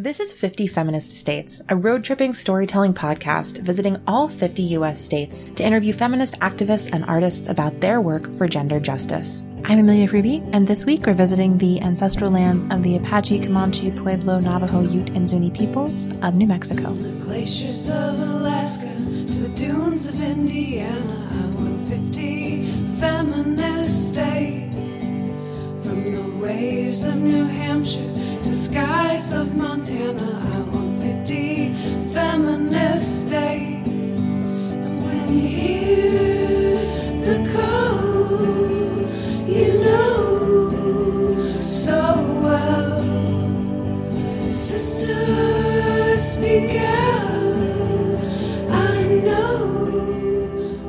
This is 50 Feminist States, a road-tripping storytelling podcast visiting all 50 U.S. states to interview feminist activists and artists about their work for gender justice. I'm Amelia Freeby, and this week we're visiting the ancestral lands of the Apache, Comanche, Pueblo, Navajo, Ute, and Zuni peoples of New Mexico. The glaciers of Alaska to the dunes of Indiana, I want 50 feminist states. From the waves of New Hampshire to skies of Montana, I want 50 feminist states. And when you hear the call, you know so well. Sister, speak out, I know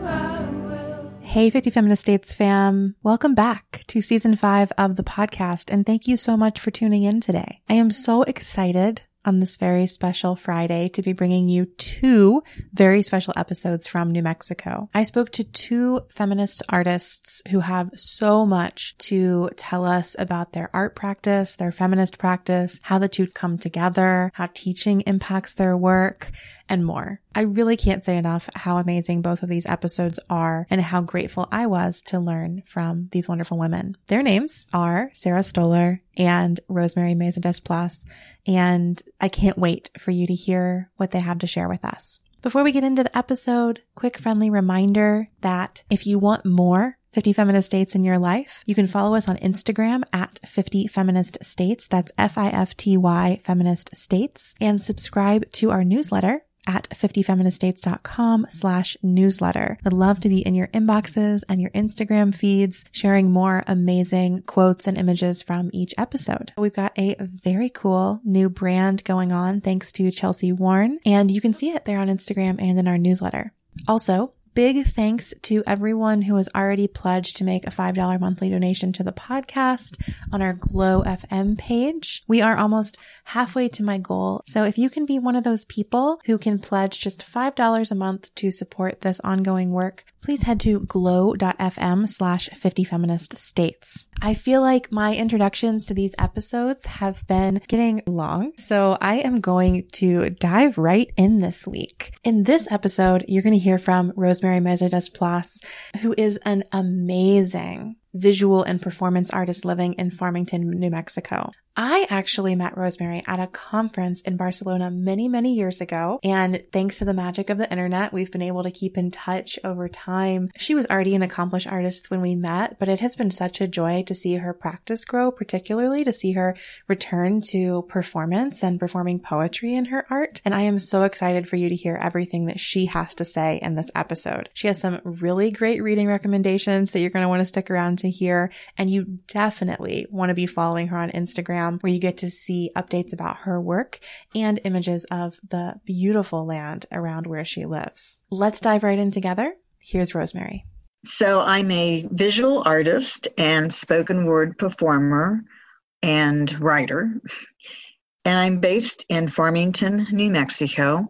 I will. Hey, 50 Feminist States fam, welcome back to season 5 of the podcast, and thank you so much for tuning in today. I am so excited on this very special Friday to be bringing you 2 very special episodes from New Mexico. I spoke to 2 feminist artists who have so much to tell us about their art practice, their feminist practice, how the two come together, how teaching impacts their work, and more. I really can't say enough how amazing both of these episodes are and how grateful I was to learn from these wonderful women. Their names are Sarah Stoller and Rosemary Meza-DesPlas, and I can't wait for you to hear what they have to share with us. Before we get into the episode, quick friendly reminder that if you want more 50 Feminist States in your life, you can follow us on Instagram at 50 Feminist States, that's F-I-F-T-Y Feminist States, and subscribe to our newsletter at 50feministstates.com/newsletter. I'd love to be in your inboxes and your Instagram feeds, sharing more amazing quotes and images from each episode. We've got a very cool new brand going on thanks to Chelsea Warren, and you can see it there on Instagram and in our newsletter. Also, big thanks to everyone who has already pledged to make a $5 monthly donation to the podcast on our Glow FM page. We are almost halfway to my goal. So if you can be one of those people who can pledge just $5 a month to support this ongoing work, please head to glow.fm/50feministstates. I feel like my introductions to these episodes have been getting long, so I am going to dive right in this week. In this episode, you're going to hear from Rosemary Meza-DesPlas, who is an amazing visual and performance artist living in Farmington, New Mexico. I actually met Rosemary at a conference in Barcelona many, many years ago, and thanks to the magic of the internet, we've been able to keep in touch over time. She was already an accomplished artist when we met, but it has been such a joy to see her practice grow, particularly to see her return to performance and performing poetry in her art, and I am so excited for you to hear everything that she has to say in this episode. She has some really great reading recommendations that you're going to want to stick around to hear, and you definitely want to be following her on Instagram, where you get to see updates about her work and images of the beautiful land around where she lives. Let's dive right in together. Here's Rosemary. So I'm a visual artist and spoken word performer and writer, and I'm based in Farmington, New Mexico.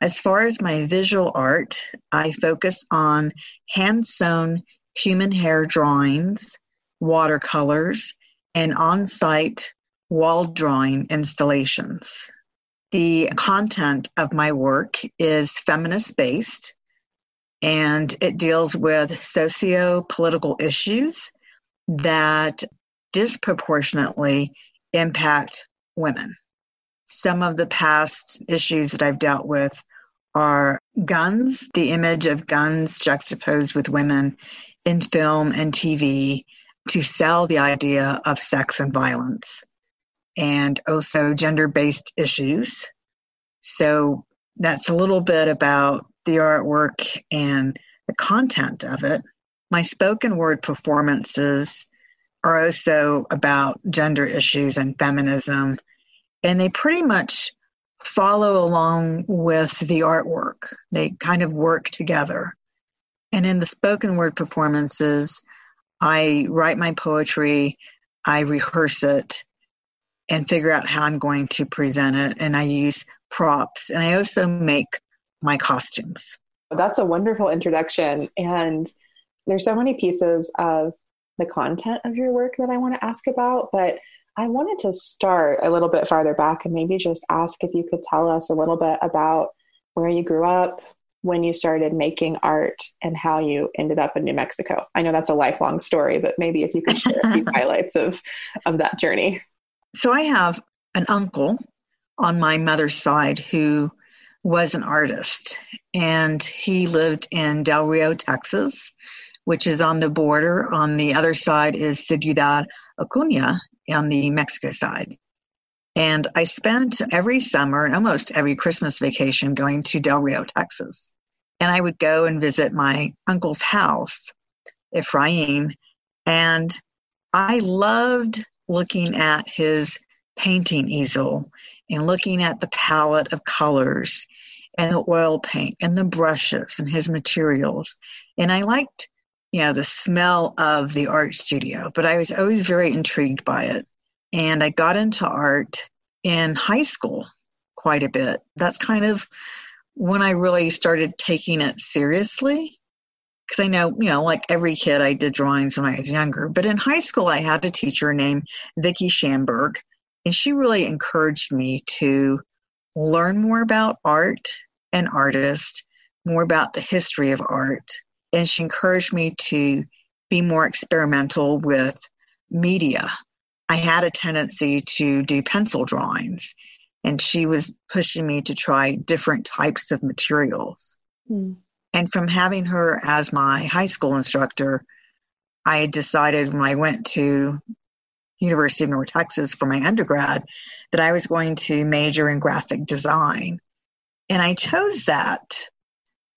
As far as my visual art, I focus on hand-sewn human hair drawings, watercolors, and on-site wall drawing installations. The content of my work is feminist-based, and it deals with socio-political issues that disproportionately impact women. Some of the past issues that I've dealt with are guns, the image of guns juxtaposed with women in film and TV, to sell the idea of sex and violence, and also gender-based issues. So that's a little bit about the artwork and the content of it. My spoken word performances are also about gender issues and feminism, and they pretty much follow along with the artwork. They kind of work together. And in the spoken word performances, I write my poetry, I rehearse it, and figure out how I'm going to present it. And I use props, and I also make my costumes. That's a wonderful introduction. And there's so many pieces of the content of your work that I want to ask about, but I wanted to start a little bit farther back and maybe just ask if you could tell us a little bit about where you grew up, when you started making art, and how you ended up in New Mexico. I know that's a lifelong story, but maybe if you could share a few highlights of that journey. So I have an uncle on my mother's side who was an artist, and he lived in Del Rio, Texas, which is on the border. On the other side is Ciudad Acuña on the Mexico side. And I spent every summer and almost every Christmas vacation going to Del Rio, Texas. And I would go and visit my uncle's house, Ephraim. And I loved looking at his painting easel and looking at the palette of colors and the oil paint and the brushes and his materials. And I liked, you know, the smell of the art studio, but I was always very intrigued by it. And I got into art in high school quite a bit. That's kind of when I really started taking it seriously. Because I know, you know, like every kid, I did drawings when I was younger. But in high school, I had a teacher named Vicki Schamberg, and she really encouraged me to learn more about art and artists, more about the history of art. And she encouraged me to be more experimental with media. I had a tendency to do pencil drawings, and she was pushing me to try different types of materials. Mm. And from having her as my high school instructor, I decided when I went to University of North Texas for my undergrad that I was going to major in graphic design. And I chose that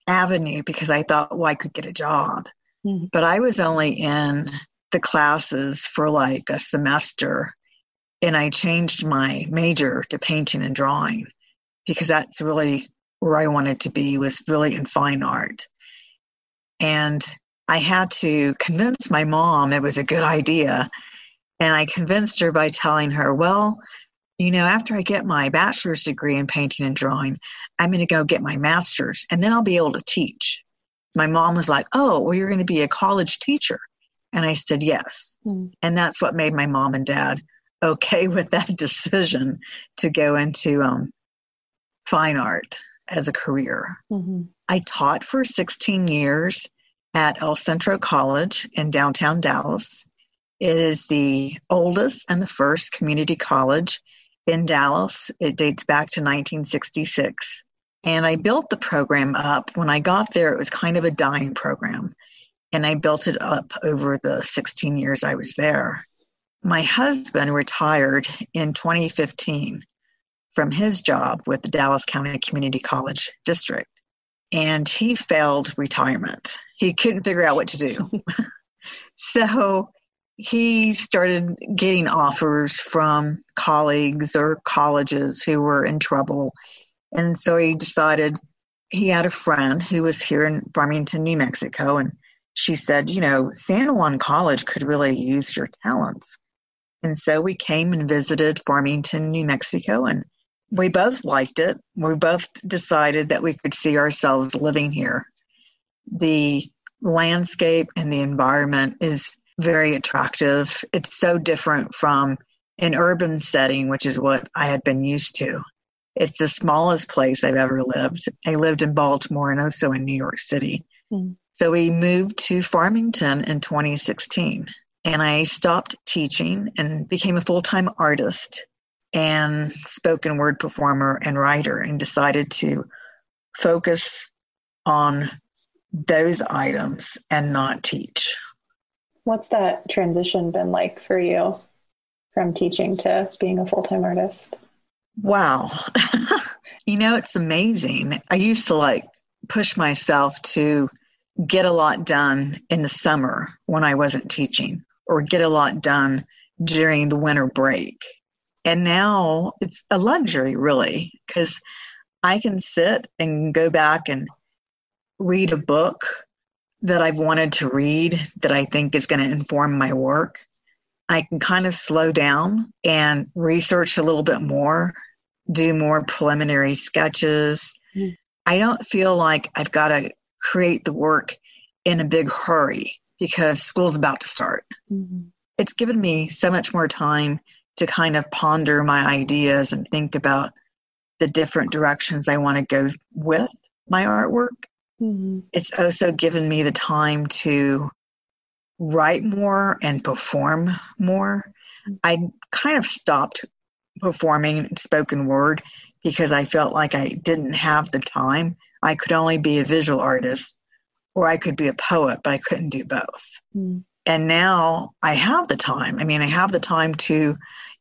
avenue because I thought, well, I could get a job. Mm. But I was only in the classes for like a semester, and I changed my major to painting and drawing because that's really where I wanted to be, was really in fine art. And I had to convince my mom it was a good idea, and I convinced her by telling her, well, you know, after I get my bachelor's degree in painting and drawing, I'm going to go get my master's, and then I'll be able to teach. My mom was like, oh, well, you're going to be a college teacher. And I said, yes. Mm. And that's what made my mom and dad okay with that decision to go into fine art as a career. Mm-hmm. I taught for 16 years at El Centro College in downtown Dallas. It is the oldest and the first community college in Dallas. It dates back to 1966. And I built the program up. When I got there, it was kind of a dying program. And I built it up over the 16 years I was there. My husband retired in 2015 from his job with the Dallas County Community College District. And he failed retirement. He couldn't figure out what to do. So he started getting offers from colleagues or colleges who were in trouble. And so he decided, he had a friend who was here in Farmington, New Mexico, and she said, you know, San Juan College could really use your talents. And so we came and visited Farmington, New Mexico, and we both liked it. We both decided that we could see ourselves living here. The landscape and the environment is very attractive. It's so different from an urban setting, which is what I had been used to. It's the smallest place I've ever lived. I lived in Baltimore and also in New York City. Mm. So we moved to Farmington in 2016, and I stopped teaching and became a full-time artist and spoken word performer and writer, and decided to focus on those items and not teach. What's that transition been like for you from teaching to being a full-time artist? Wow. You know, it's amazing. I used to like push myself to get a lot done in the summer when I wasn't teaching, or get a lot done during the winter break. And now it's a luxury, really, because I can sit and go back and read a book that I've wanted to read that I think is going to inform my work. I can kind of slow down and research a little bit more, do more preliminary sketches. Mm. I don't feel like I've got to create the work in a big hurry because school's about to start. Mm-hmm. It's given me so much more time to kind of ponder my ideas and think about the different directions I want to go with my artwork. Mm-hmm. It's also given me the time to write more and perform more. I kind of stopped performing spoken word because I felt like I didn't have the time. I could only be a visual artist or I could be a poet, but I couldn't do both. Mm. And now I have the time. I mean, I have the time to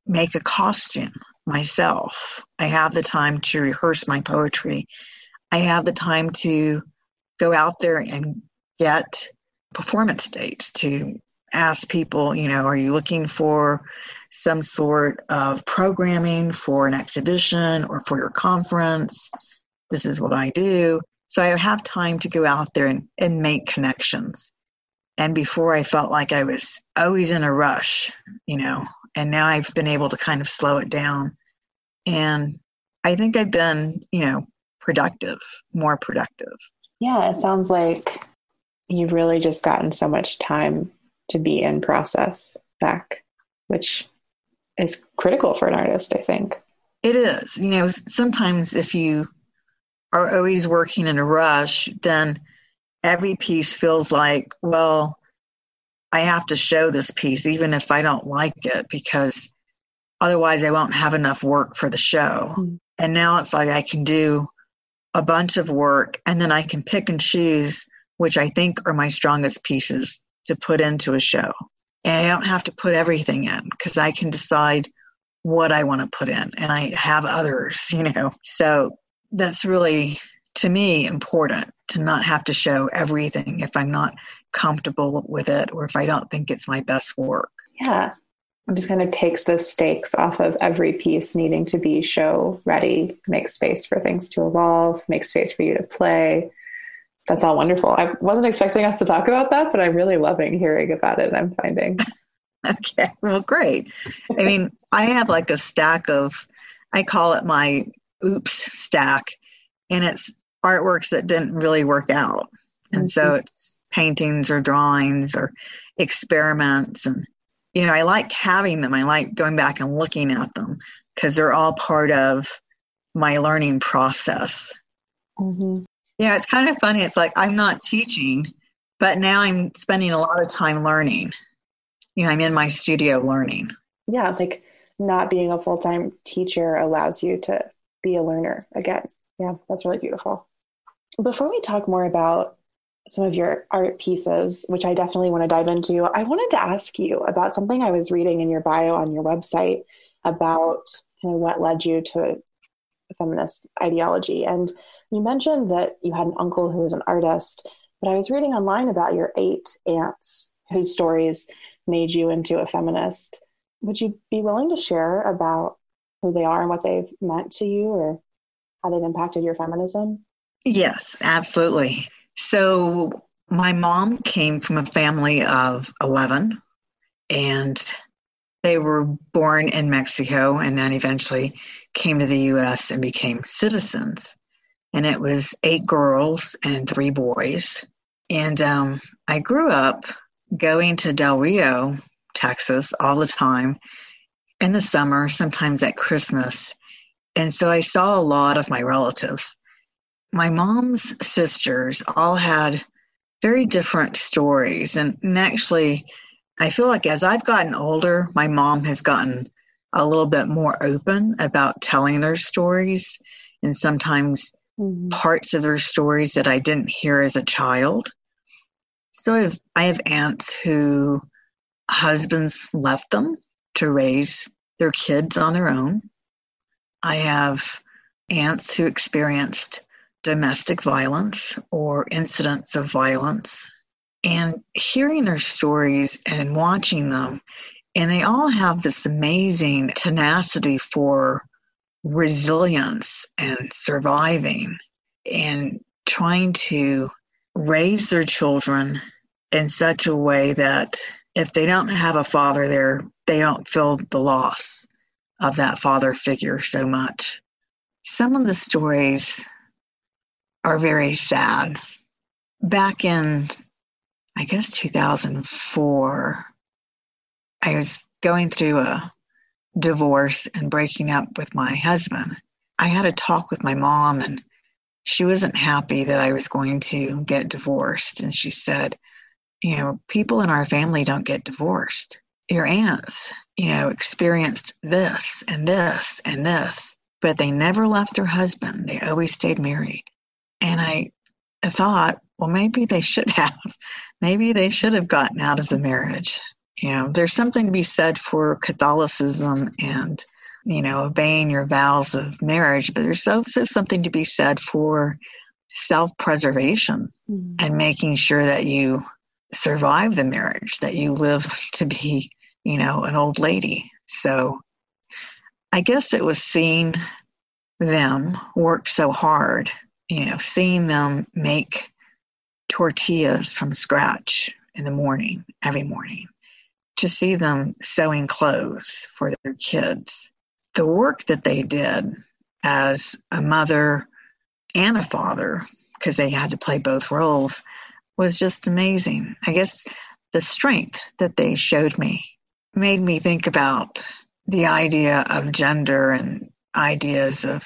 make a costume myself. I have the time to rehearse my poetry. I have the time to go out there and get performance dates, to ask people, you know, are you looking for some sort of programming for an exhibition or for your conference? This is what I do. So I have time to go out there and make connections. And before I felt like I was always in a rush, you know, and now I've been able to kind of slow it down. And I think I've been, you know, more productive. Yeah, it sounds like you've really just gotten so much time to be in process back, which is critical for an artist, I think. It is. You know, sometimes if you are always working in a rush, then every piece feels like, well, I have to show this piece, even if I don't like it, because otherwise I won't have enough work for the show. Mm-hmm. And now it's like I can do a bunch of work, and then I can pick and choose which I think are my strongest pieces to put into a show. And I don't have to put everything in because I can decide what I want to put in, and I have others, you know. So that's really, to me, important to not have to show everything if I'm not comfortable with it or if I don't think it's my best work. Yeah. It just kind of takes the stakes off of every piece needing to be show ready, makes space for things to evolve, makes space for you to play. That's all wonderful. I wasn't expecting us to talk about that, but I'm really loving hearing about it, I'm finding. Okay. Well, great. I mean, I have like a stack of, I call it my oops stack, and it's artworks that didn't really work out. And mm-hmm. So it's paintings or drawings or experiments. And, you know, I like having them. I like going back and looking at them because they're all part of my learning process. Mm-hmm. Yeah, you know, it's kind of funny. It's like I'm not teaching, but now I'm spending a lot of time learning. You know, I'm in my studio learning. Yeah, like not being a full-time teacher allows you to be a learner again. Yeah, that's really beautiful. Before we talk more about some of your art pieces, which I definitely want to dive into, I wanted to ask you about something I was reading in your bio on your website about kind of what led you to feminist ideology. And you mentioned that you had an uncle who was an artist, but I was reading online about your 8 aunts whose stories made you into a feminist. Would you be willing to share about who they are and what they've meant to you or how they've impacted your feminism? Yes, absolutely. So my mom came from a family of 11, and they were born in Mexico and then eventually came to the U.S. and became citizens. And it was 8 girls and 3 boys. And I grew up going to Del Rio, Texas, all the time in the summer, sometimes at Christmas. And so I saw a lot of my relatives. My mom's sisters all had very different stories. And actually, I feel like as I've gotten older, my mom has gotten a little bit more open about telling their stories. And sometimes parts of their stories that I didn't hear as a child. So I have aunts who husbands left them to raise their kids on their own. I have aunts who experienced domestic violence or incidents of violence, and hearing their stories and watching them, and they all have this amazing tenacity for resilience and surviving and trying to raise their children in such a way that if they don't have a father there, they don't feel the loss of that father figure so much. Some of the stories are very sad. Back in, I guess, 2004, I was going through a divorce and breaking up with my husband, I had a talk with my mom, and she wasn't happy that I was going to get divorced. And she said, you know, people in our family don't get divorced. Your aunts, you know, experienced this and this and this, but they never left their husband. They always stayed married. And I thought, well, maybe they should have. Maybe they should have gotten out of the marriage. You know, there's something to be said for Catholicism and, you know, obeying your vows of marriage, but there's also something to be said for self-preservation and making sure that you survive the marriage, that you live to be, you know, an old lady. So I guess it was seeing them work so hard, you know, seeing them make tortillas from scratch in the morning, every morning, to see them sewing clothes for their kids. The work that they did as a mother and a father, because they had to play both roles, was just amazing. I guess the strength that they showed me made me think about the idea of gender and ideas of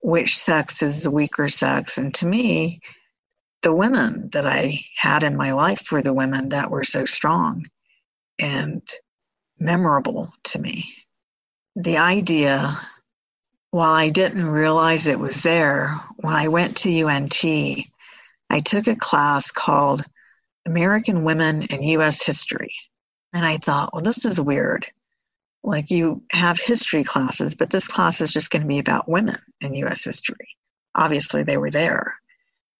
which sex is the weaker sex. And to me, the women that I had in my life were the women that were so strong and memorable to me. The idea, while I didn't realize it was there, when I went to UNT, I took a class called American Women in U.S. History. And I thought, well, this is weird. Like, you have history classes, but this class is just going to be about women in U.S. history. Obviously, they were there.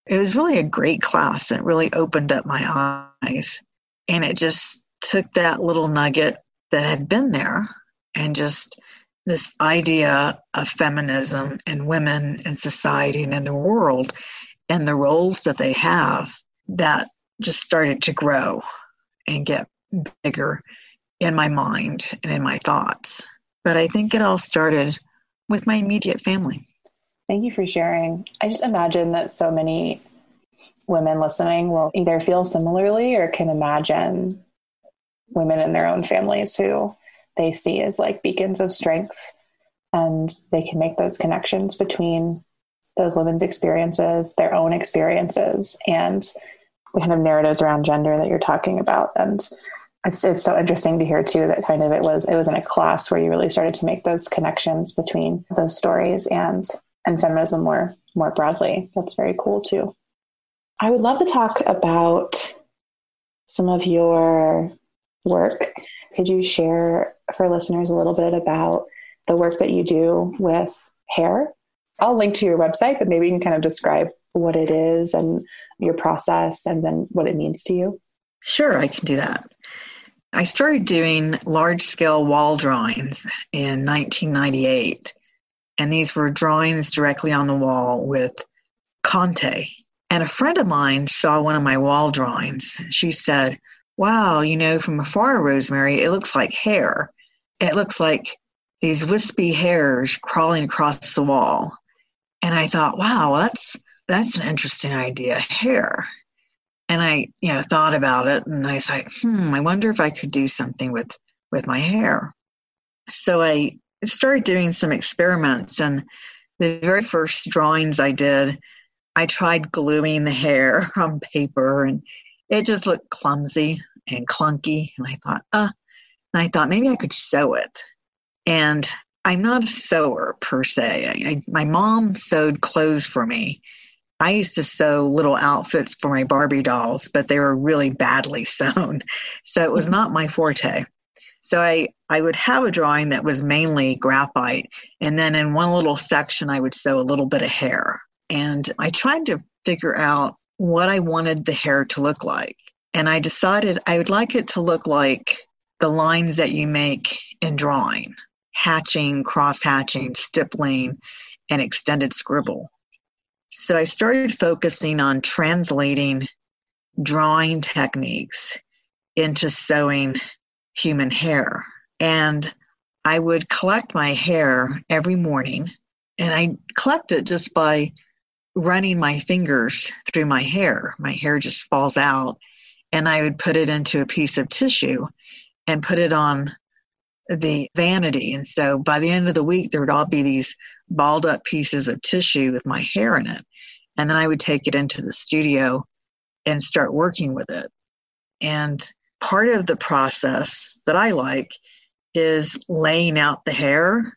It was really a great class. It really opened up my eyes. And it just took that little nugget that had been there and just this idea of feminism and women and society and in the world and the roles that they have, that just started to grow and get bigger in my mind and in my thoughts. But I think it all started with my immediate family. Thank you for sharing. I just imagine that so many women listening will either feel similarly or can imagine women in their own families who they see as like beacons of strength, and they can make those connections between those women's experiences, their own experiences, and the kind of narratives around gender that you're talking about. And it's so interesting to hear too that kind of it was in a class where you really started to make those connections between those stories and feminism more broadly. That's very cool too. I would love to talk about some of your work. Could you share for listeners a little bit about the work that you do with hair? I'll link to your website, but maybe you can kind of describe what it is and your process and then what it means to you. Sure, I can do that. I started doing large-scale wall drawings in 1998. And these were drawings directly on the wall with Conte. And a friend of mine saw one of my wall drawings. She said, wow, you know, from afar, Rosemary, it looks like hair. It looks like these wispy hairs crawling across the wall. And I thought, wow, that's an interesting idea, hair. And I, you know, thought about it, and I was like, I wonder if I could do something with my hair. So I started doing some experiments, and the very first drawings I did, I tried gluing the hair on paper, and it just looked clumsy and clunky. And I thought maybe I could sew it. And I'm not a sewer per se. My mom sewed clothes for me. I used to sew little outfits for my Barbie dolls, but they were really badly sewn. So it was not my forte. So I would have a drawing that was mainly graphite, and then in one little section, I would sew a little bit of hair. And I tried to figure out what I wanted the hair to look like. And I decided I would like it to look like the lines that you make in drawing, hatching, cross-hatching, stippling, and extended scribble. So I started focusing on translating drawing techniques into sewing human hair. And I would collect my hair every morning, and I collect it just by running my fingers through my hair. My hair just falls out, and I would put it into a piece of tissue and put it on the vanity. And so by the end of the week, there would all be these balled up pieces of tissue with my hair in it. And then I would take it into the studio and start working with it. And part of the process that I like is laying out the hair.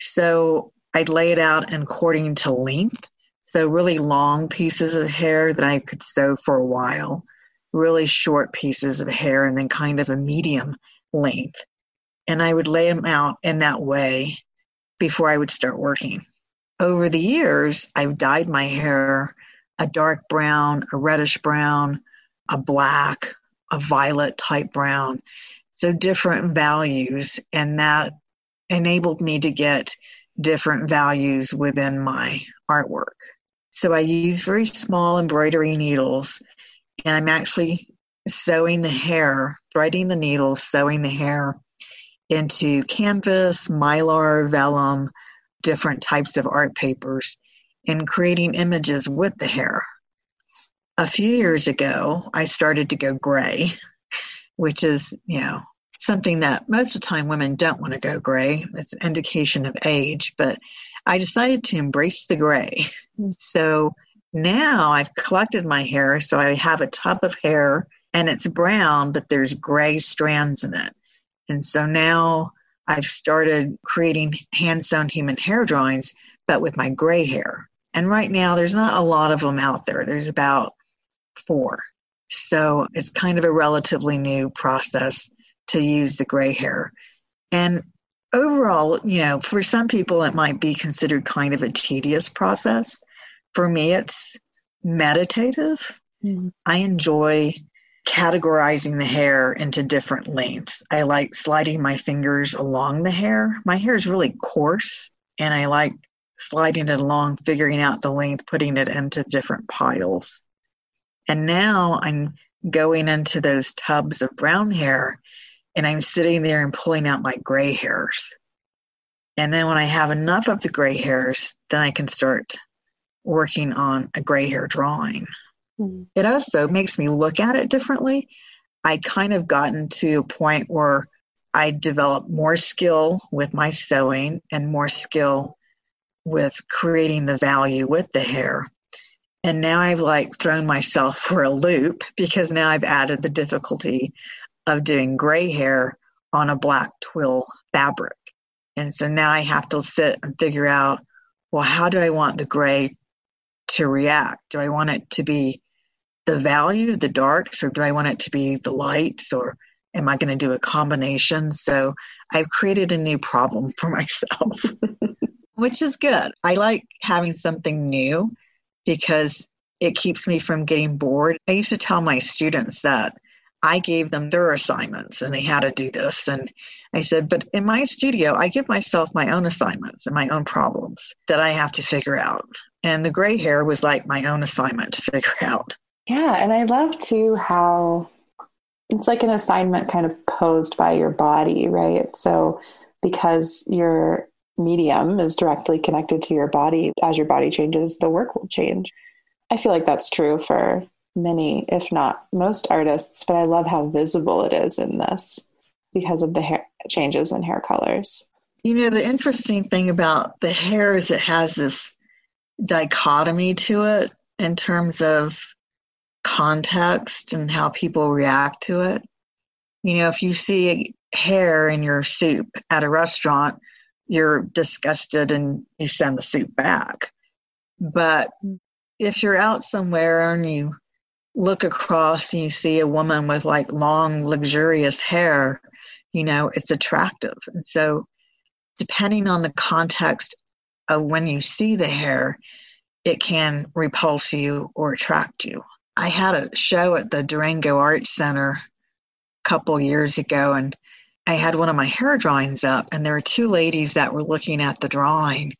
So I'd lay it out according to length. So really long pieces of hair that I could sew for a while, really short pieces of hair, and then kind of a medium length. And I would lay them out in that way before I would start working. Over the years, I've dyed my hair a dark brown, a reddish brown, a black, a violet type brown. So different values. And that enabled me to get different values within my artwork. So I use very small embroidery needles, and I'm actually sewing the hair, threading the needles, sewing the hair into canvas, mylar, vellum, different types of art papers, and creating images with the hair. A few years ago, I started to go gray, which is, something that most of the time women don't want to go gray. It's an indication of age, but I decided to embrace the gray. So now I've collected my hair, so I have a tub of hair, and it's brown, but there's gray strands in it. And so now I've started creating hand-sewn human hair drawings, but with my gray hair. And right now, there's not a lot of them out there. There's about 4. So it's kind of a relatively new process to use the gray hair. And overall, for some people, it might be considered kind of a tedious process. For me, it's meditative. Mm-hmm. I enjoy categorizing the hair into different lengths. I like sliding my fingers along the hair. My hair is really coarse, and I like sliding it along, figuring out the length, putting it into different piles. And now I'm going into those tubs of brown hair, and I'm sitting there and pulling out my gray hairs. And then when I have enough of the gray hairs, then I can start working on a gray hair drawing. Mm-hmm. It also makes me look at it differently. I kind of gotten to a point where I developed more skill with my sewing and more skill with creating the value with the hair. And now I've thrown myself for a loop, because now I've added the difficulty of doing gray hair on a black twill fabric. And so now I have to sit and figure out, well, how do I want the gray to react? Do I want it to be the value, the darks, or do I want it to be the lights, or am I going to do a combination? So I've created a new problem for myself, which is good. I like having something new because it keeps me from getting bored. I used to tell my students that I gave them their assignments and they had to do this. And I said, but in my studio, I give myself my own assignments and my own problems that I have to figure out. And the gray hair was my own assignment to figure out. Yeah. And I love too how it's an assignment kind of posed by your body, right? So because your medium is directly connected to your body, as your body changes, the work will change. I feel like that's true for many, if not most artists, but I love how visible it is in this because of the hair changes in hair colors. The interesting thing about the hair is it has this dichotomy to it in terms of context and how people react to it. If you see hair in your soup at a restaurant, you're disgusted and you send the soup back. But if you're out somewhere and you look across and you see a woman with long, luxurious hair, it's attractive. And so depending on the context of when you see the hair, it can repulse you or attract you. I had a show at the Durango Art Center a couple years ago, and I had one of my hair drawings up, and there were 2 ladies that were looking at the drawing.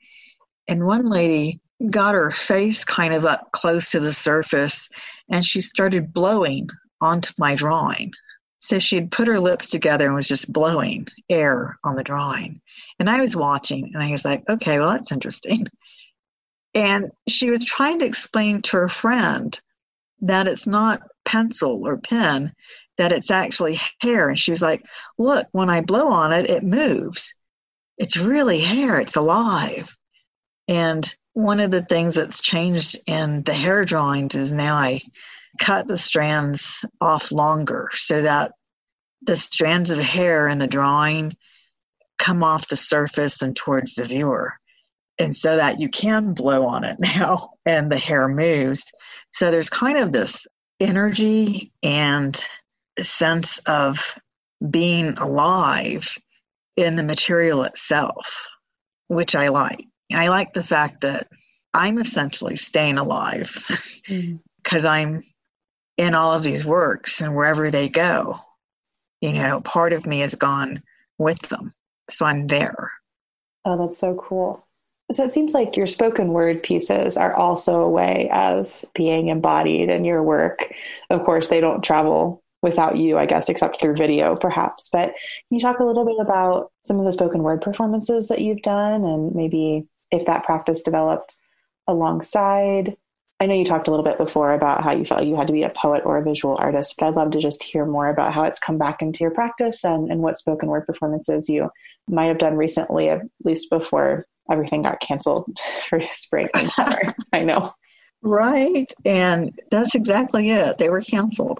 And one lady got her face kind of up close to the surface, and she started blowing onto my drawing. So she had put her lips together and was just blowing air on the drawing. And I was watching, and I was okay, well, that's interesting. And she was trying to explain to her friend that it's not pencil or pen, that it's actually hair. And she was like, look, when I blow on it, it moves. It's really hair. It's alive. And one of the things that's changed in the hair drawings is now I cut the strands off longer so that the strands of hair in the drawing come off the surface and towards the viewer. And so that you can blow on it now and the hair moves. So there's kind of this energy and sense of being alive in the material itself, which I like. I like the fact that I'm essentially staying alive because I'm in all of these works, and wherever they go, you know, part of me has gone with them. So I'm there. Oh, that's so cool. So it seems like your spoken word pieces are also a way of being embodied in your work. Of course, they don't travel without you, I guess, except through video, perhaps. But can you talk a little bit about some of the spoken word performances that you've done and maybe if that practice developed alongside? I know you talked a little bit before about how you felt you had to be a poet or a visual artist, but I'd love to just hear more about how it's come back into your practice and what spoken word performances you might have done recently, at least before everything got canceled for spring and summer. I know. Right. And that's exactly it. They were canceled.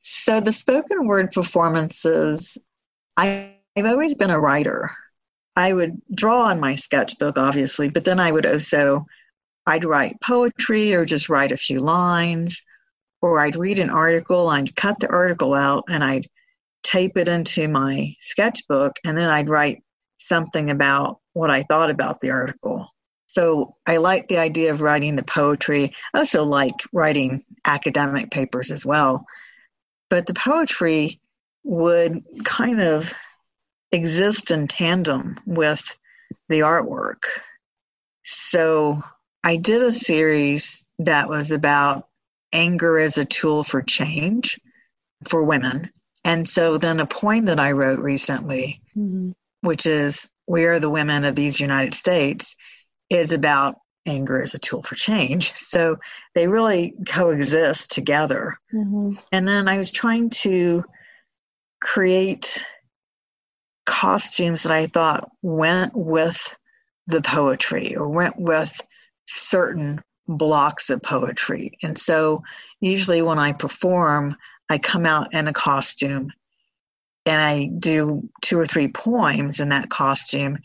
So the spoken word performances, I've always been a writer. I would draw in my sketchbook, obviously, but then I would also, I'd write poetry or just write a few lines, or I'd read an article, I'd cut the article out and I'd tape it into my sketchbook, and then I'd write something about what I thought about the article. So I like the idea of writing the poetry. I also like writing academic papers as well. But the poetry would kind of exist in tandem with the artwork. So I did a series that was about anger as a tool for change for women. And so then a poem that I wrote recently, which is, "We are the women of these United States," is about anger as a tool for change. So they really coexist together. And then I was trying to create costumes that I thought went with the poetry or went with certain blocks of poetry. And so usually when I perform, I come out in a costume and I do 2 or 3 poems in that costume.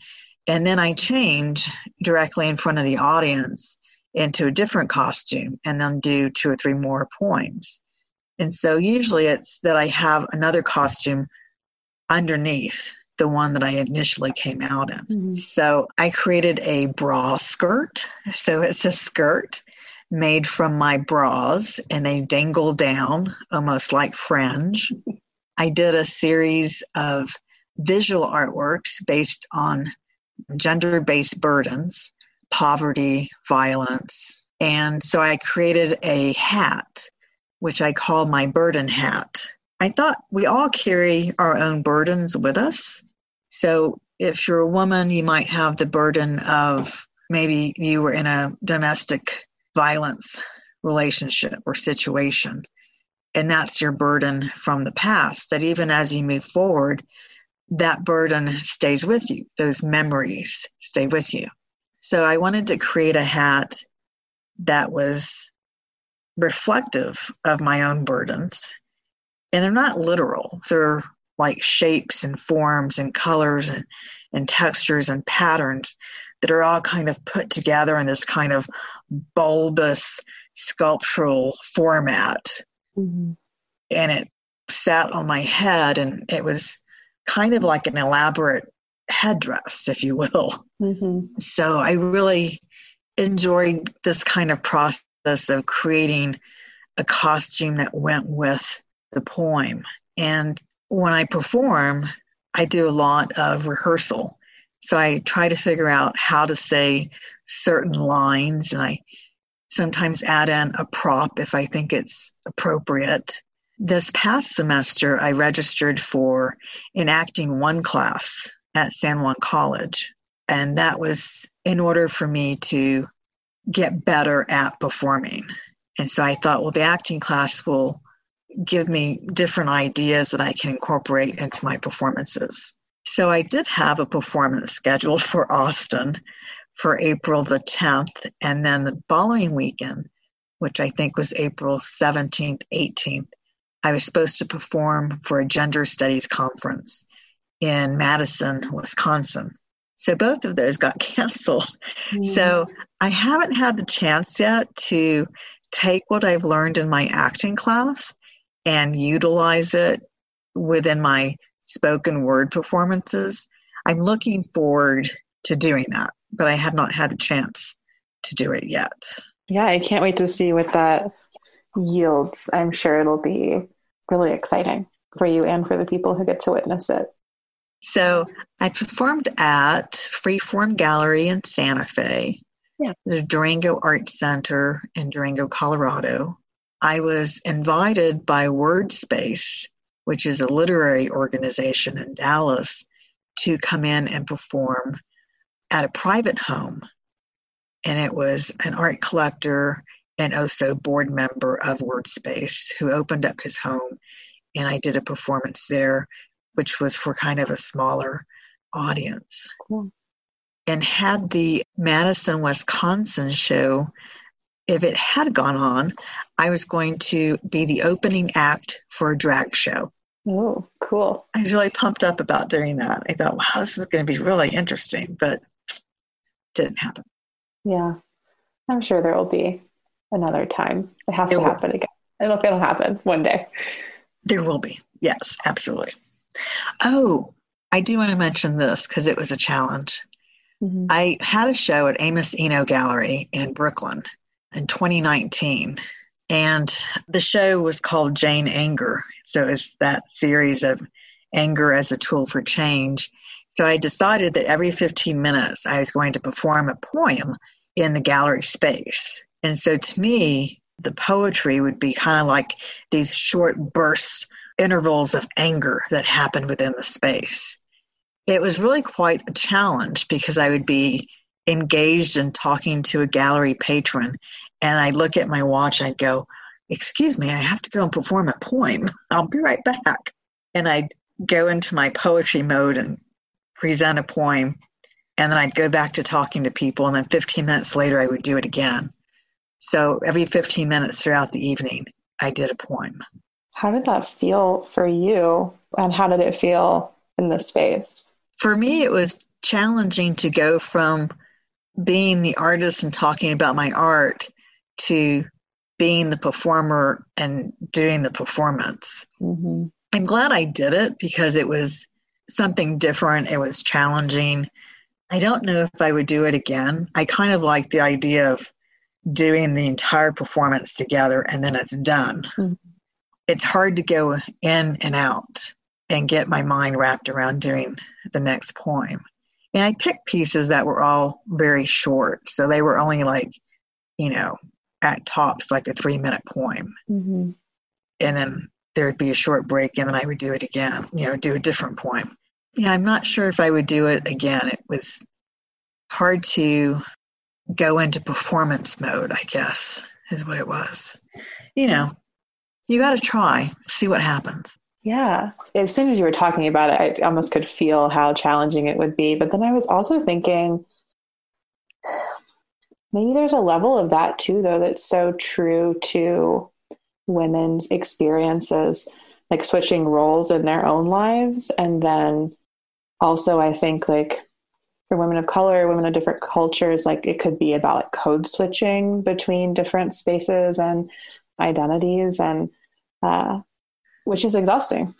And then I change directly in front of the audience into a different costume and then do 2 or 3 more poems. And so usually it's that I have another costume underneath the one that I initially came out in. So I created a bra skirt. So it's a skirt made from my bras and they dangle down almost like fringe. I did a series of visual artworks based on gender-based burdens, poverty, violence. And so I created a hat, which I call my burden hat. I thought we all carry our own burdens with us. So if you're a woman, you might have the burden of maybe you were in a domestic violence relationship or situation. And that's your burden from the past, that even as you move forward, that burden stays with you. Those memories stay with you. So I wanted to create a hat that was reflective of my own burdens. And they're not literal. They're like shapes and forms and colors and textures and patterns that are all kind of put together in this kind of bulbous sculptural format. And it sat on my head, and it was kind of like an elaborate headdress, if you will. So I really enjoyed this kind of process of creating a costume that went with the poem. And when I perform, I do a lot of rehearsal. So I try to figure out how to say certain lines, and I sometimes add in a prop if I think it's appropriate. This past semester, I registered for an Acting 1 class at San Juan College. And that was in order for me to get better at performing. And so I thought, well, the acting class will give me different ideas that I can incorporate into my performances. So I did have a performance scheduled for Austin for April the 10th, and then the following weekend, which I think was April 17th, 18th, I was supposed to perform for a gender studies conference in Madison, Wisconsin. So both of those got canceled. Yeah. So I haven't had the chance yet to take what I've learned in my acting class and utilize it within my spoken word performances. I'm looking forward to doing that, but I have not had the chance to do it yet. Yeah, I can't wait to see what that yields. I'm sure it'll be really exciting for you and for the people who get to witness it. So I performed at Freeform Gallery in Santa Fe, the Durango Art Center in Durango, Colorado. I was invited by Word Space, which is a literary organization in Dallas, to come in and perform at a private home. And it was an art collector and also board member of Word Space who opened up his home. And I did a performance there, which was for kind of a smaller audience. Cool. And had the Madison, Wisconsin show, if it had gone on, I was going to be the opening act for a drag show. Oh, cool. I was really pumped up about doing that. I thought, wow, this is going to be really interesting, but it didn't happen. Yeah. I'm sure there will be another time. It has to happen again. It'll happen one day. There will be. Yes, absolutely. Oh, I do want to mention this because it was a challenge. Mm-hmm. I had a show at Amos Eno Gallery in Brooklyn in 2019, and the show was called Jane Anger. So it's that series of anger as a tool for change. So I decided that every 15 minutes I was going to perform a poem in the gallery space. And so to me, the poetry would be kind of like these short bursts, intervals of anger that happened within the space. It was really quite a challenge because I would be engaged in talking to a gallery patron, and I look at my watch, I go, excuse me, I have to go and perform a poem. I'll be right back. And I'd go into my poetry mode and present a poem, and then I'd go back to talking to people, and then 15 minutes later I would do it again. So every 15 minutes throughout the evening, I did a poem. How did that feel for you, and how did it feel in the space? For me, it was challenging to go from being the artist and talking about my art to being the performer and doing the performance. Mm-hmm. I'm glad I did it because it was something different. It was challenging. I don't know if I would do it again. I kind of like the idea of doing the entire performance together and then it's done. Mm-hmm. It's hard to go in and out and get my mind wrapped around doing the next poem. And I picked pieces that were all very short. So they were only like, at tops, like a 3-minute poem. Mm-hmm. And then there'd be a short break and then I would do it again, do a different poem. Yeah, I'm not sure if I would do it again. It was hard to go into performance mode, I guess, is what it was. You got to try, see what happens. Yeah. As soon as you were talking about it, I almost could feel how challenging it would be. But then I was also thinking, maybe there's a level of that too, though, that's so true to women's experiences, like switching roles in their own lives. And then also I think like for women of color, women of different cultures, like it could be about like code switching between different spaces and identities and, which is exhausting.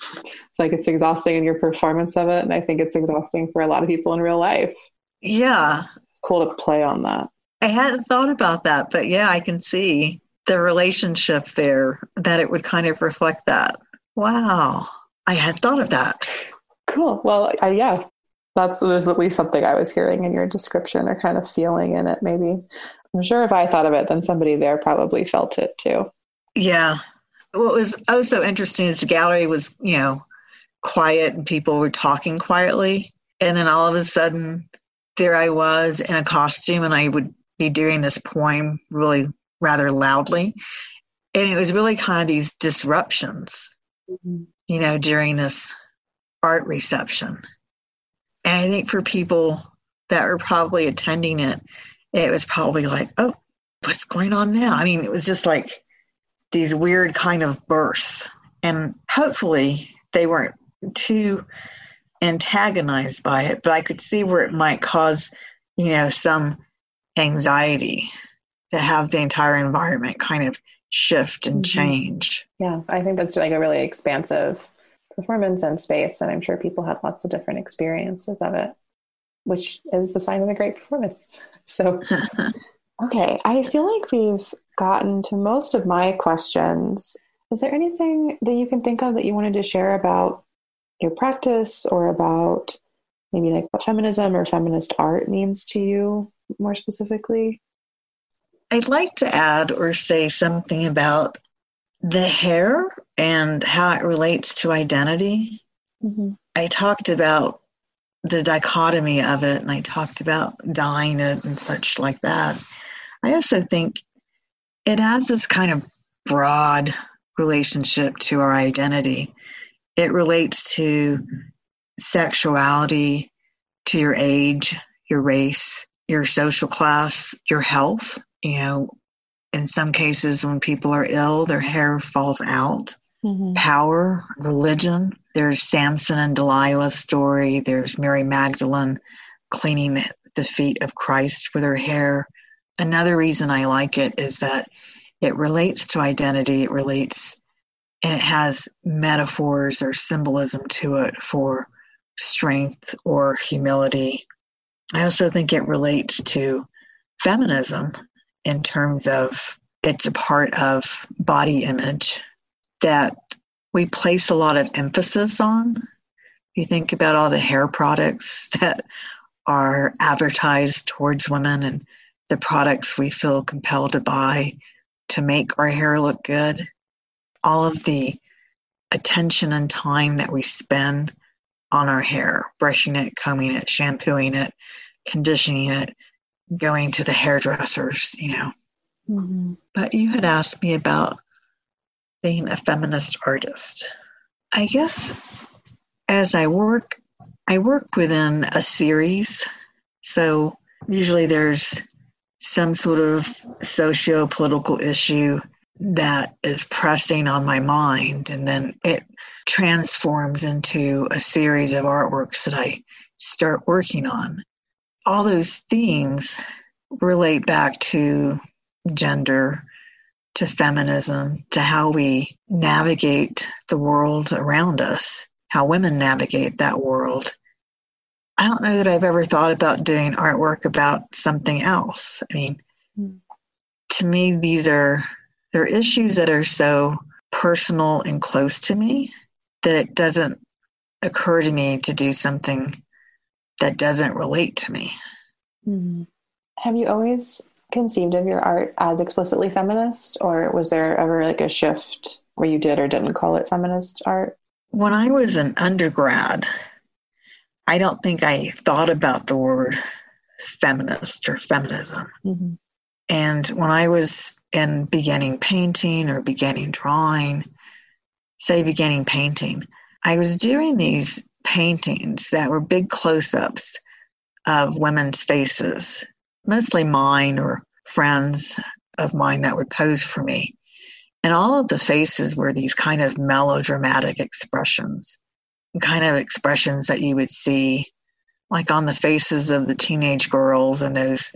It's exhausting in your performance of it. And I think it's exhausting for a lot of people in real life. Yeah. It's cool to play on that. I hadn't thought about that, but yeah, I can see the relationship there, that it would kind of reflect that. Wow. I had thought of that. Cool. Well, yeah, there's at least something I was hearing in your description or kind of feeling in it. Maybe I'm sure if I thought of it, then somebody there probably felt it too. Yeah. What was also interesting is the gallery was, quiet and people were talking quietly. And then all of a sudden there I was in a costume and I would be doing this poem really rather loudly. And it was really kind of these disruptions, you know, during this art reception. And I think for people that were probably attending it, it was probably like, oh, what's going on now? I mean, it was just like these weird kind of bursts. And hopefully they weren't too antagonized by it, but I could see where it might cause, you know, some anxiety to have the entire environment kind of shift and change. Yeah, I think that's like a really expansive performance and space, and I'm sure people had lots of different experiences of it, which is the sign of a great performance. So, okay, I feel like we've gotten to most of my questions. Is there anything that you can think of that you wanted to share about your practice, or about maybe like what feminism or feminist art means to you more specifically? I'd like to add or say something about the hair and how it relates to identity. Mm-hmm. I talked about the dichotomy of it, and I talked about dyeing it and such like that. I also think it has this kind of broad relationship to our identity. It relates to sexuality, to your age, your race, your social class, your health. You know, in some cases when people are ill, their hair falls out. Mm-hmm. Power, religion. There's Samson and Delilah's story. There's Mary Magdalene cleaning the feet of Christ with her hair. Another reason I like it is that it relates to identity. It relates, and it has metaphors or symbolism to it for strength or humility. I also think it relates to feminism in terms of it's a part of body image that we place a lot of emphasis on. You think about all the hair products that are advertised towards women and the products we feel compelled to buy to make our hair look good. All of the attention and time that we spend on our hair, brushing it, combing it, shampooing it, conditioning it, going to the hairdressers, you know. Mm-hmm. But you had asked me about being a feminist artist. I guess as I work within a series. So usually there's some sort of socio-political issue that is pressing on my mind, and then it transforms into a series of artworks that I start working on. All those themes relate back to gender, to feminism, to how we navigate the world around us, how women navigate that world. I don't know that I've ever thought about doing artwork about something else. I mean, to me, there are issues that are so personal and close to me that it doesn't occur to me to do something that doesn't relate to me. Mm-hmm. Have you always conceived of your art as explicitly feminist, or was there ever like a shift where you did or didn't call it feminist art? When I was an undergrad, I don't think I thought about the word feminist or feminism. Mm-hmm. And when I was in beginning painting or beginning drawing, say beginning painting, I was doing these paintings that were big close-ups of women's faces, mostly mine or friends of mine that would pose for me. And all of the faces were these kind of melodramatic expressions, kind of expressions that you would see like on the faces of the teenage girls and those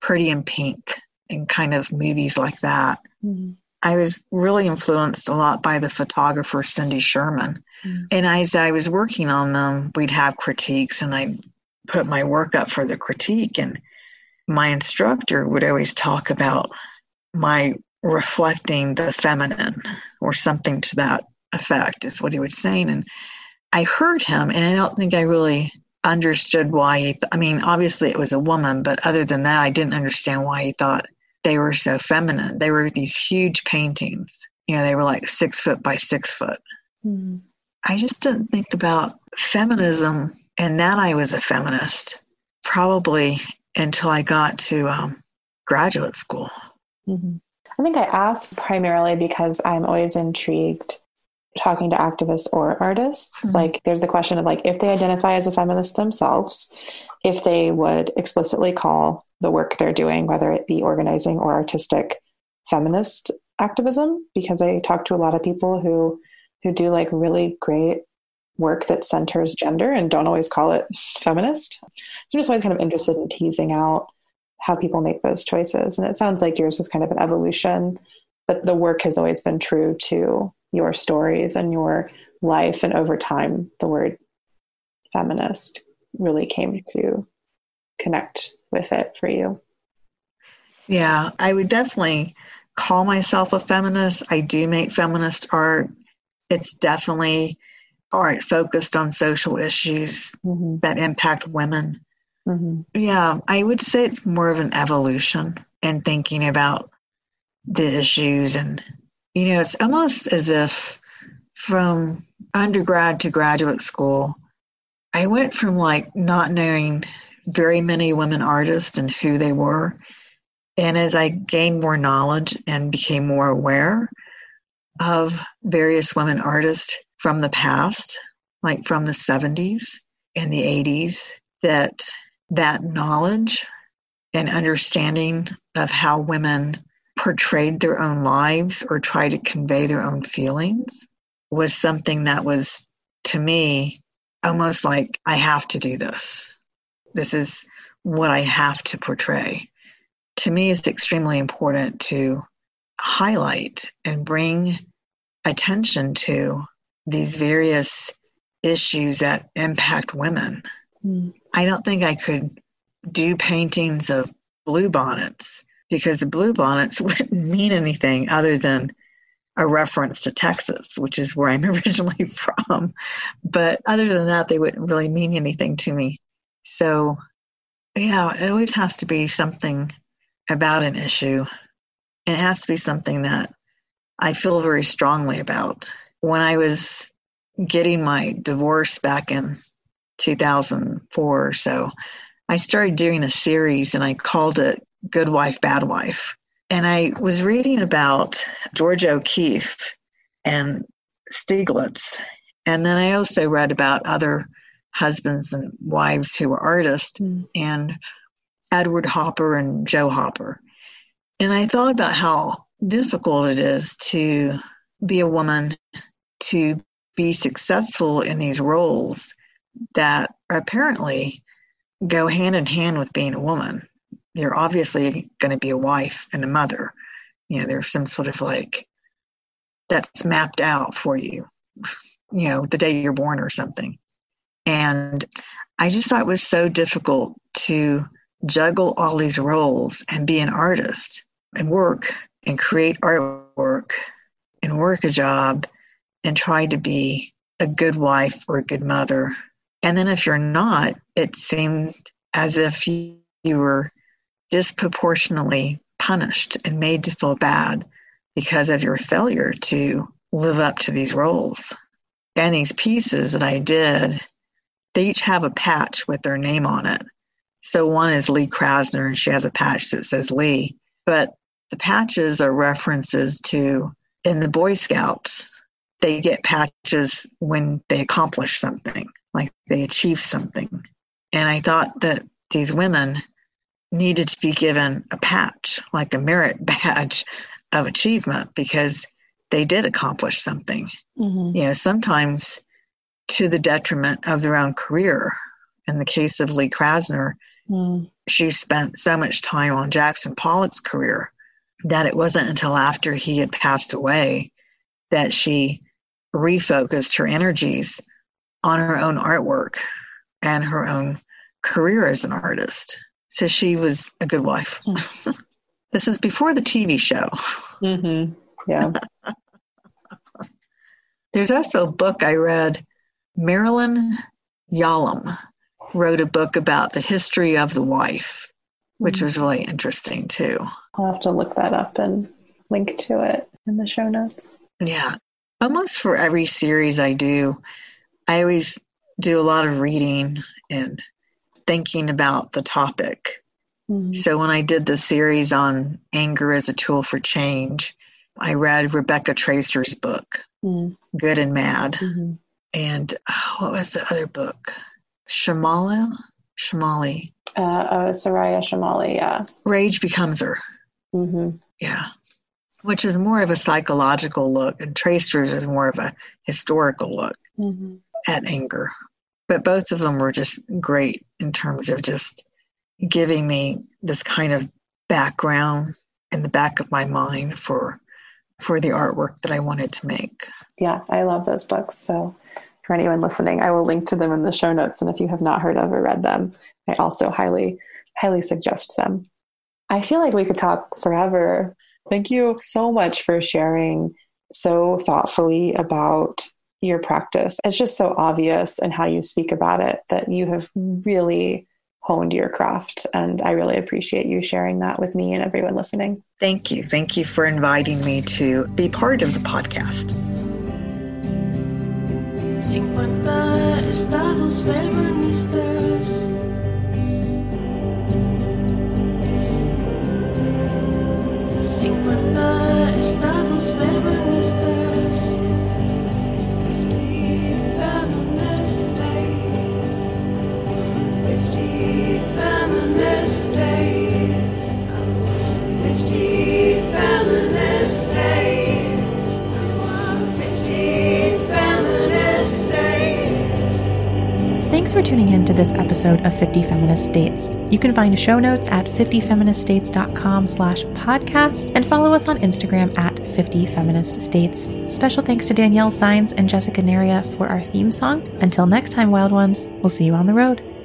Pretty in Pink and kind of movies like that. Mm-hmm. I was really influenced a lot by the photographer Cindy Sherman. Mm-hmm. And as I was working on them, we'd have critiques, and I'd put my work up for the critique. And my instructor would always talk about my reflecting the feminine or something to that effect is what he was saying. And I heard him, and I don't think I really understood why he obviously it was a woman, but other than that, I didn't understand why he thought they were so feminine. They were these huge paintings. You know, they were like 6 foot by 6 foot. Mm-hmm. I just didn't think about feminism and that I was a feminist probably until I got to graduate school. Mm-hmm. I think I asked primarily because I'm always intrigued talking to activists or artists. Mm-hmm. Like, there's the question of, like, if they identify as a feminist themselves, if they would explicitly call the work they're doing, whether it be organizing or artistic, feminist activism, because I talk to a lot of people who do like really great work that centers gender and don't always call it feminist. So I'm just always kind of interested in teasing out how people make those choices. And it sounds like yours was kind of an evolution, but the work has always been true to your stories and your life. And over time, the word feminist really came to connect with it for you. Yeah, I would definitely call myself a feminist. I do make feminist art. It's definitely art focused on social issues mm-hmm. that impact women. Mm-hmm. Yeah, I would say it's more of an evolution in thinking about the issues. And, you know, it's almost as if from undergrad to graduate school, I went from like not knowing very many women artists and who they were. And as I gained more knowledge and became more aware of various women artists from the past, like from the 70s and the 80s, that knowledge and understanding of how women portrayed their own lives or tried to convey their own feelings was something that was, to me, almost like, I have to do this. This is what I have to portray. To me, it's extremely important to highlight and bring attention to these various issues that impact women. Mm. I don't think I could do paintings of bluebonnets because the bluebonnets wouldn't mean anything other than a reference to Texas, which is where I'm originally from. But other than that, they wouldn't really mean anything to me. So, yeah, it always has to be something about an issue, and it has to be something that I feel very strongly about. When I was getting my divorce back in 2004 or so, I started doing a series and I called it Good Wife, Bad Wife. And I was reading about Georgia O'Keeffe and Stieglitz. And then I also read about other husbands and wives who were artists and Edward Hopper and Joe Hopper. And I thought about how difficult it is to be a woman, to be successful in these roles that apparently go hand in hand with being a woman. You're obviously going to be a wife and a mother. You know, there's some sort of like, that's mapped out for you, you know, the day you're born or something. And I just thought it was so difficult to juggle all these roles and be an artist and work and create artwork and work a job and try to be a good wife or a good mother. And then if you're not, it seemed as if you were disproportionately punished and made to feel bad because of your failure to live up to these roles. And these pieces that I did, they each have a patch with their name on it. So one is Lee Krasner, and she has a patch that says Lee. But the patches are references to, in the Boy Scouts, they get patches when they accomplish something, like they achieve something. And I thought that these women needed to be given a patch, like a merit badge of achievement, because they did accomplish something. Mm-hmm. You know, sometimes to the detriment of their own career. In the case of Lee Krasner, she spent so much time on Jackson Pollock's career that it wasn't until after he had passed away that she refocused her energies on her own artwork and her own career as an artist. So she was a good wife. Mm. This is before the TV show. Mm-hmm. Yeah. There's also a book I read, Marilyn Yalom wrote a book about the history of the wife, which was really interesting too. I'll have to look that up and link to it in the show notes. Yeah. Almost for every series I do, I always do a lot of reading and thinking about the topic Mm-hmm. So when I did the series on anger as a tool for change, I read Rebecca Tracer's book, mm-hmm. Good and Mad. Mm-hmm. And what was the other book? Shamali. Soraya Shamali, yeah. Rage Becomes Her. Mm-hmm. Yeah. Which is more of a psychological look, and Tracer's is more of a historical look mm-hmm. at anger. But both of them were just great in terms of just giving me this kind of background in the back of my mind for the artwork that I wanted to make. Yeah, I love those books. So for anyone listening, I will link to them in the show notes. And if you have not heard of or read them, I also highly, highly suggest them. I feel like we could talk forever. Thank you so much for sharing so thoughtfully about your practice. It's just so obvious in how you speak about it that you have really honed your craft. And I really appreciate you sharing that with me and everyone listening. Thank you. Thank you for inviting me to be part of the podcast. 50 estados feministas. Estados feministas. 50 feminist states. 50 feminist states. 50 feminist states. 50 feminist states. Thanks for tuning in to this episode of 50 Feminist States. You can find show notes at 50feministstates.com/podcast and follow us on Instagram at 50feministstates. Special thanks to Danielle Sines and Jessica Neria for our theme song. Until next time, Wild Ones, we'll see you on the road.